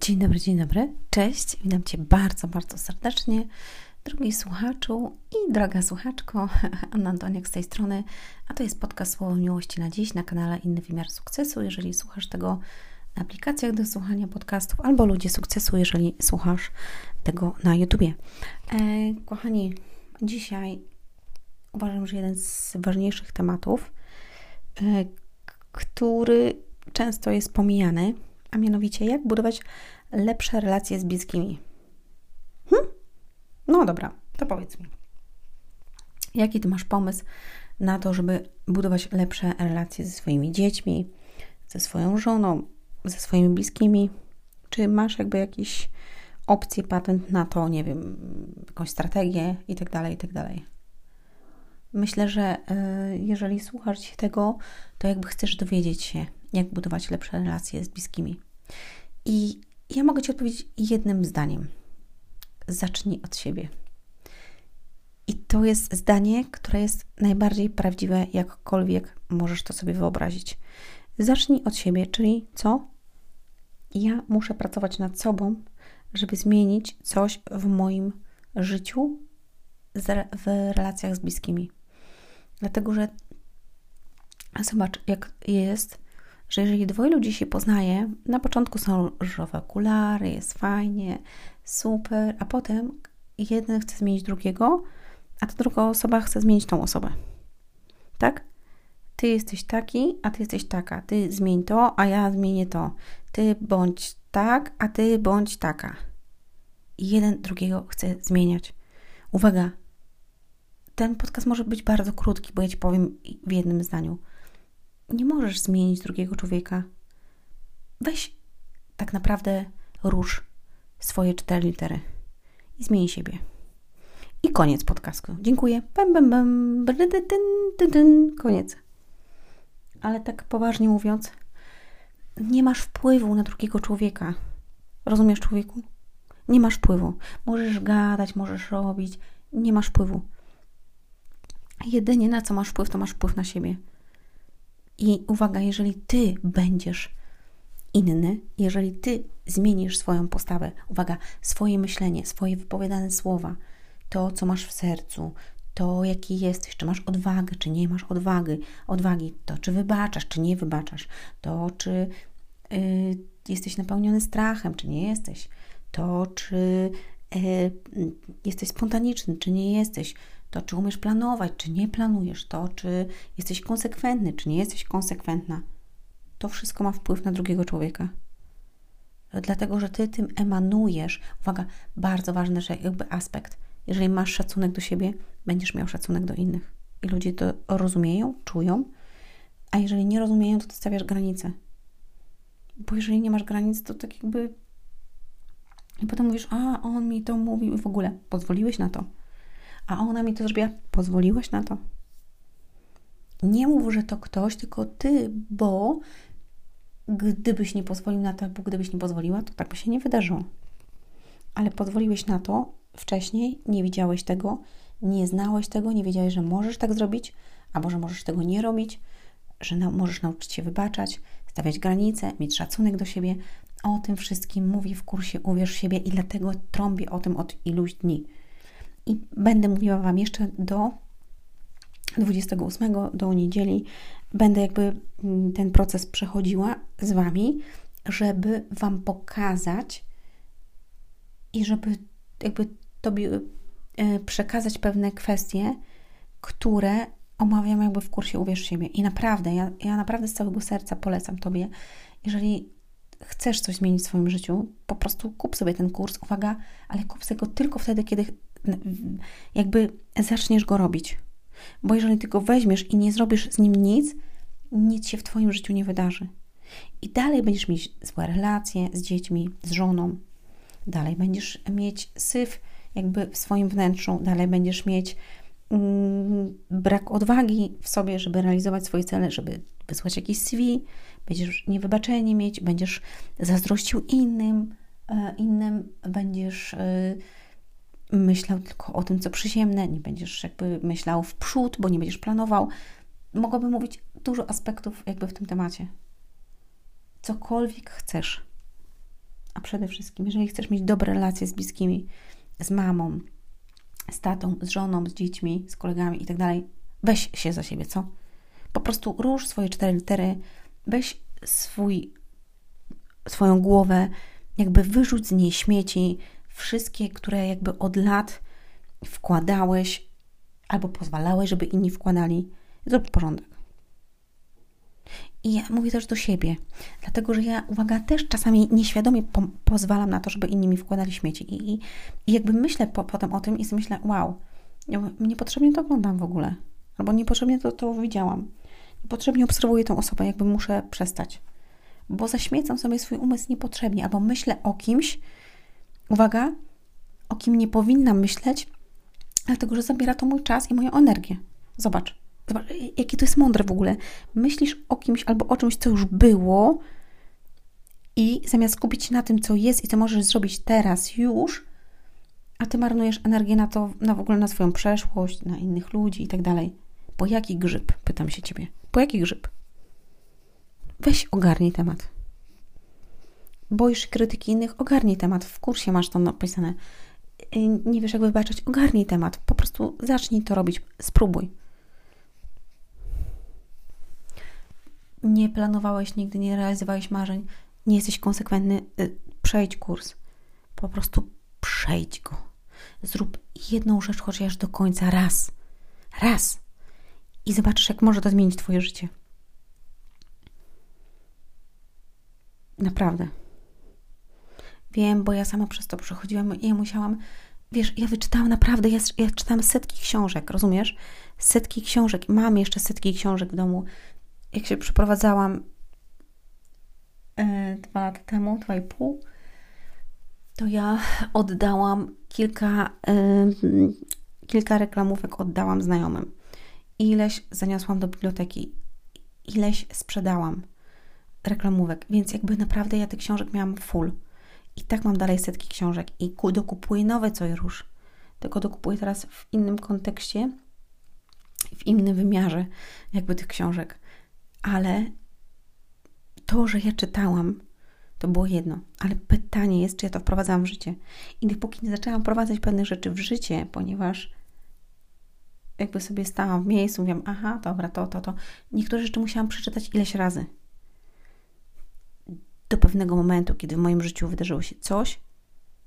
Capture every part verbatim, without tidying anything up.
Dzień dobry, dzień dobry, cześć, witam Cię bardzo, bardzo serdecznie, drogi słuchaczu i droga słuchaczko, Anna Antoniak z tej strony, a to jest podcast Słowo Miłości na dziś na kanale Inny Wymiar Sukcesu, jeżeli słuchasz tego na aplikacjach do słuchania podcastów, albo Ludzie Sukcesu, jeżeli słuchasz tego na YouTubie. E, kochani, dzisiaj uważam, że jeden z ważniejszych tematów, e, który często jest pomijany, a mianowicie, jak budować lepsze relacje z bliskimi? Hm? No dobra, to powiedz mi. Jaki Ty masz pomysł na to, żeby budować lepsze relacje ze swoimi dziećmi, ze swoją żoną, ze swoimi bliskimi? Czy masz jakby jakieś opcje, patent na to, nie wiem, jakąś strategię i tak dalej, i tak dalej? Myślę, że y, jeżeli słuchasz się tego, to jakby chcesz dowiedzieć się, jak budować lepsze relacje z bliskimi. I ja mogę Ci odpowiedzieć jednym zdaniem. Zacznij od siebie. I to jest zdanie, które jest najbardziej prawdziwe, jakkolwiek możesz to sobie wyobrazić. Zacznij od siebie, czyli co? Ja muszę pracować nad sobą, żeby zmienić coś w moim życiu, w relacjach z bliskimi. Dlatego, że zobacz, jak jest, że jeżeli dwoje ludzi się poznaje, na początku są różowe okulary, jest fajnie, super, a potem jeden chce zmienić drugiego, a ta druga osoba chce zmienić tą osobę. Tak? Ty jesteś taki, a ty jesteś taka. Ty zmień to, a ja zmienię to. Ty bądź tak, a ty bądź taka. I jeden drugiego chce zmieniać. Uwaga, ten podcast może być bardzo krótki, bo ja Ci powiem w jednym zdaniu. Nie możesz zmienić drugiego człowieka. Weź tak naprawdę rusz swoje cztery litery i zmień siebie. I koniec podcastu. Dziękuję. Bam, bam, bam. Koniec. Ale tak poważnie mówiąc, nie masz wpływu na drugiego człowieka. Rozumiesz, człowieku? Nie masz wpływu. Możesz gadać, możesz robić. Nie masz wpływu. Jedynie na co masz wpływ, to masz wpływ na siebie. I uwaga, jeżeli Ty będziesz inny, jeżeli Ty zmienisz swoją postawę, uwaga, swoje myślenie, swoje wypowiadane słowa, to, co masz w sercu, to, jaki jesteś, czy masz odwagę, czy nie masz odwagi, odwagi, to, czy wybaczasz, czy nie wybaczasz, to, czy yy, jesteś napełniony strachem, czy nie jesteś, to, czy yy, jesteś spontaniczny, czy nie jesteś, to, czy umiesz planować, czy nie planujesz, to, czy jesteś konsekwentny, czy nie jesteś konsekwentna, to wszystko ma wpływ na drugiego człowieka. Dlatego, że Ty tym emanujesz. Uwaga, bardzo ważny jakby aspekt. Jeżeli masz szacunek do siebie, będziesz miał szacunek do innych. I ludzie to rozumieją, czują, a jeżeli nie rozumieją, to Ty stawiasz granice. Bo jeżeli nie masz granic, to tak jakby... I potem mówisz, a on mi to mówił i w ogóle pozwoliłeś na to. A ona mi to zrobiła. Pozwoliłaś na to. Nie mów, że to ktoś, tylko Ty, bo gdybyś nie pozwolił na to, bo gdybyś nie pozwoliła, to tak by się nie wydarzyło. Ale pozwoliłeś na to wcześniej, nie widziałeś tego, nie znałeś tego, nie wiedziałeś, że możesz tak zrobić, albo że możesz tego nie robić, że na, możesz nauczyć się wybaczać, stawiać granice, mieć szacunek do siebie. O tym wszystkim mówię w kursie Uwierz w siebie i dlatego trąbię o tym od iluś dni. I będę mówiła Wam jeszcze do dwudziestego ósmego, do niedzieli. Będę jakby ten proces przechodziła z Wami, żeby Wam pokazać i żeby jakby Tobie przekazać pewne kwestie, które omawiam jakby w kursie Uwierz w siebie. I naprawdę, ja, ja naprawdę z całego serca polecam Tobie, jeżeli chcesz coś zmienić w swoim życiu, po prostu kup sobie ten kurs, uwaga, ale kup sobie go tylko wtedy, kiedy jakby zaczniesz go robić. Bo jeżeli ty go weźmiesz i nie zrobisz z nim nic, nic się w Twoim życiu nie wydarzy. I dalej będziesz mieć złe relacje z dziećmi, z żoną. Dalej będziesz mieć syf jakby w swoim wnętrzu. Dalej będziesz mieć mm, brak odwagi w sobie, żeby realizować swoje cele, żeby wysłać jakiś C V. Będziesz niewybaczenie mieć, będziesz zazdrościł innym. E, innym będziesz... E, myślał tylko o tym, co przyziemne, nie będziesz jakby myślał w przód, bo nie będziesz planował. Mogłabym mówić dużo aspektów jakby w tym temacie. Cokolwiek chcesz. A przede wszystkim, jeżeli chcesz mieć dobre relacje z bliskimi, z mamą, z tatą, z żoną, z dziećmi, z kolegami i tak dalej, weź się za siebie, co? Po prostu rusz swoje cztery litery, weź swój, swoją głowę, jakby wyrzuć z niej śmieci, wszystkie, które jakby od lat wkładałeś albo pozwalałeś, żeby inni wkładali. Zrób porządek. I ja mówię też do siebie, dlatego, że ja, uwaga, też czasami nieświadomie po- pozwalam na to, żeby inni mi wkładali śmieci. I, i, i jakby myślę po, potem o tym i sobie myślę, wow, niepotrzebnie to oglądam w ogóle. Albo niepotrzebnie to, to widziałam. Niepotrzebnie obserwuję tą osobę, jakby muszę przestać. Bo zaśmiecam sobie swój umysł niepotrzebnie. Albo myślę o kimś, uwaga, o kim nie powinnam myśleć, dlatego, że zabiera to mój czas i moją energię. Zobacz. Zobacz, jakie to jest mądre w ogóle. Myślisz o kimś albo o czymś, co już było i zamiast skupić się na tym, co jest i co możesz zrobić teraz, już, a Ty marnujesz energię na to, na w ogóle na swoją przeszłość, na innych ludzi i tak dalej. Po jaki grzyb? Pytam się Ciebie. Po jaki grzyb? Weź ogarnij temat. Boisz się krytyki innych? Ogarnij temat. W kursie masz to napisane. Nie wiesz, jak wybaczyć? Ogarnij temat. Po prostu zacznij to robić. Spróbuj. Nie planowałeś nigdy, nie realizowałeś marzeń, nie jesteś konsekwentny, przejdź kurs. Po prostu przejdź go. Zrób jedną rzecz chociaż do końca, raz. Raz. I zobaczysz, jak może to zmienić Twoje życie. Naprawdę. Wiem, bo ja sama przez to przechodziłam i ja musiałam, wiesz, ja wyczytałam naprawdę, ja, ja czytałam setki książek, rozumiesz? Setki książek, mam jeszcze setki książek w domu. Jak się przeprowadzałam e, dwa lata temu, dwa i pół, to ja oddałam kilka, e, kilka reklamówek oddałam znajomym. Ileś zaniosłam do biblioteki, ileś sprzedałam reklamówek, więc jakby naprawdę ja tych książek miałam full. I tak mam dalej setki książek i dokupuję nowe co i róż. Tylko dokupuję teraz w innym kontekście, w innym wymiarze jakby tych książek. Ale to, że ja czytałam, to było jedno. Ale pytanie jest, czy ja to wprowadzałam w życie. I dopóki nie zaczęłam wprowadzać pewnych rzeczy w życie, ponieważ jakby sobie stałam w miejscu, mówiłam, aha, dobra, to, to, to. Niektóre rzeczy musiałam przeczytać ileś razy. Do pewnego momentu, kiedy w moim życiu wydarzyło się coś,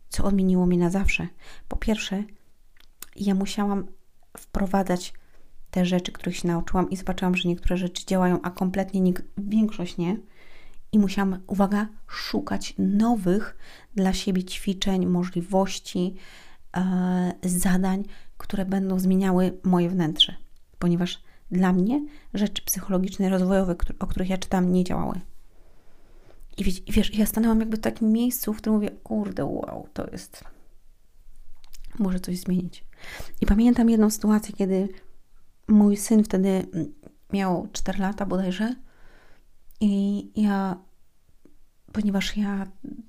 co odmieniło mnie na zawsze. Po pierwsze, ja musiałam wprowadzać te rzeczy, których się nauczyłam i zobaczyłam, że niektóre rzeczy działają, a kompletnie nie, większość nie. I musiałam, uwaga, szukać nowych dla siebie ćwiczeń, możliwości, e, zadań, które będą zmieniały moje wnętrze. Ponieważ dla mnie rzeczy psychologiczne, rozwojowe, o których ja czytam, nie działały. I wiesz, wiesz, ja stanęłam jakby w takim miejscu, w którym mówię, kurde, wow, to jest... Muszę coś zmienić. I pamiętam jedną sytuację, kiedy mój syn wtedy miał cztery lata bodajże i ja, ponieważ ja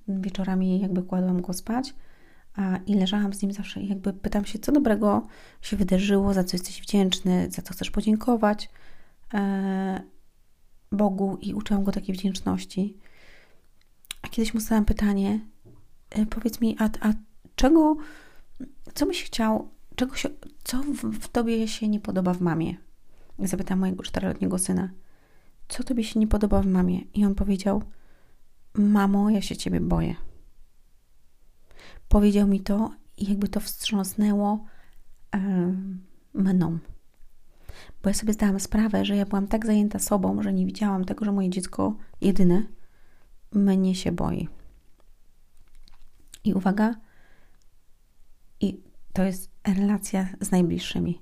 wieczorami jakby kładłam go spać a, i leżałam z nim zawsze i jakby pytam się, co dobrego się wydarzyło, za co jesteś wdzięczny, za co chcesz podziękować e, Bogu i uczyłam go takiej wdzięczności. A kiedyś mu zadałam pytanie, e, powiedz mi, a, a czego, co byś chciał, czego się, co w, w Tobie się nie podoba w mamie? Zapytałam mojego czteroletniego syna. Co Tobie się nie podoba w mamie? I on powiedział, mamo, ja się Ciebie boję. Powiedział mi to i jakby to wstrząsnęło e, mną. Bo ja sobie zdałam sprawę, że ja byłam tak zajęta sobą, że nie widziałam tego, że moje dziecko jedyne mnie się boi. I uwaga, i to jest relacja z najbliższymi.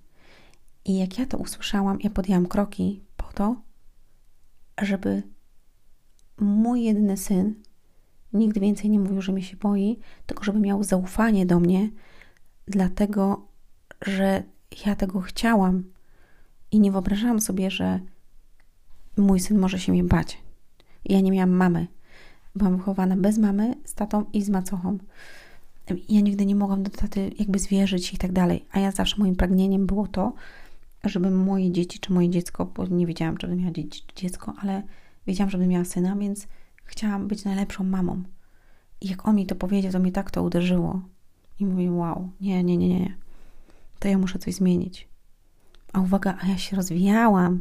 I jak ja to usłyszałam, ja podjęłam kroki po to, żeby mój jedyny syn nigdy więcej nie mówił, że mnie się boi, tylko żeby miał zaufanie do mnie, dlatego, że ja tego chciałam i nie wyobrażałam sobie, że mój syn może się mnie bać. Ja nie miałam mamy. Byłam wychowana bez mamy, z tatą i z macochą. Ja nigdy nie mogłam do taty jakby zwierzyć i tak dalej, a ja zawsze moim pragnieniem było to, żeby moje dzieci czy moje dziecko, bo nie wiedziałam, czy będę miała dzieci, dziecko, ale wiedziałam, że będę miała syna, więc chciałam być najlepszą mamą. I jak on mi to powiedział, to mnie tak to uderzyło. I mówię, wow, nie, nie, nie, nie. To ja muszę coś zmienić. A uwaga, a ja się rozwijałam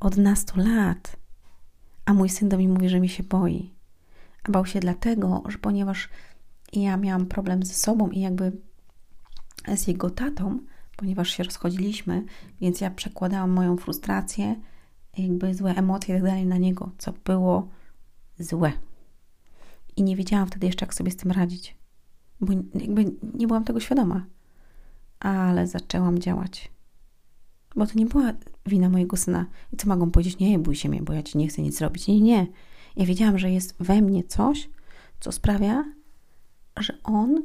od nastu lat. A mój syn do mnie mówi, że mi się boi. A bał się dlatego, że ponieważ ja miałam problem ze sobą i jakby z jego tatą, ponieważ się rozchodziliśmy, więc ja przekładałam moją frustrację, jakby złe emocje i tak dalej na niego, co było złe. I nie wiedziałam wtedy jeszcze, jak sobie z tym radzić. Bo jakby nie byłam tego świadoma. Ale zaczęłam działać. Bo to nie była wina mojego syna. I co mogą powiedzieć? Nie, bój się mnie, bo ja ci nie chcę nic zrobić. Nie, nie. Ja wiedziałam, że jest we mnie coś, co sprawia, że on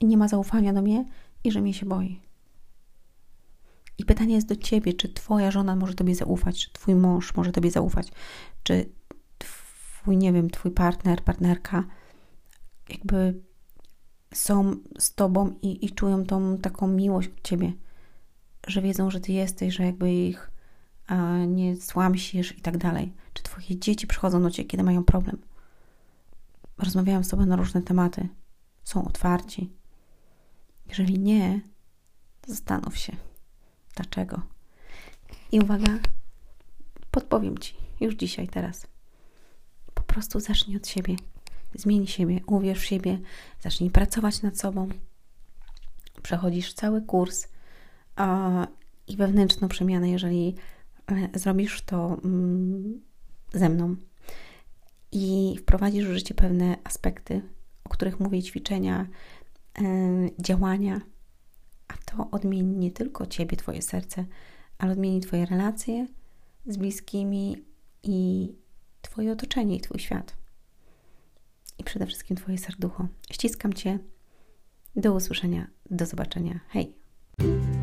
nie ma zaufania do mnie i że mnie się boi. I pytanie jest do ciebie, czy twoja żona może tobie zaufać, czy twój mąż może tobie zaufać, czy twój, nie wiem, twój partner, partnerka jakby są z tobą i, i czują tą taką miłość od ciebie, że wiedzą, że ty jesteś, że jakby ich a, nie słamsisz i tak dalej. Czy twoje dzieci przychodzą do ciebie, kiedy mają problem? Rozmawiałam z tobą na różne tematy. Są otwarci. Jeżeli nie, to zastanów się. Dlaczego? I uwaga, podpowiem ci już dzisiaj, teraz. Po prostu zacznij od siebie. Zmień siebie, uwierz w siebie, zacznij pracować nad sobą. Przechodzisz cały kurs a, i wewnętrzną przemianę, jeżeli e, zrobisz to mm, ze mną. I wprowadzisz w życie pewne aspekty, o których mówię, ćwiczenia, e, działania. A to odmieni nie tylko ciebie, twoje serce, ale odmieni twoje relacje z bliskimi i twoje otoczenie i twój świat. I przede wszystkim twoje serducho. Ściskam cię. Do usłyszenia. Do zobaczenia. Hej!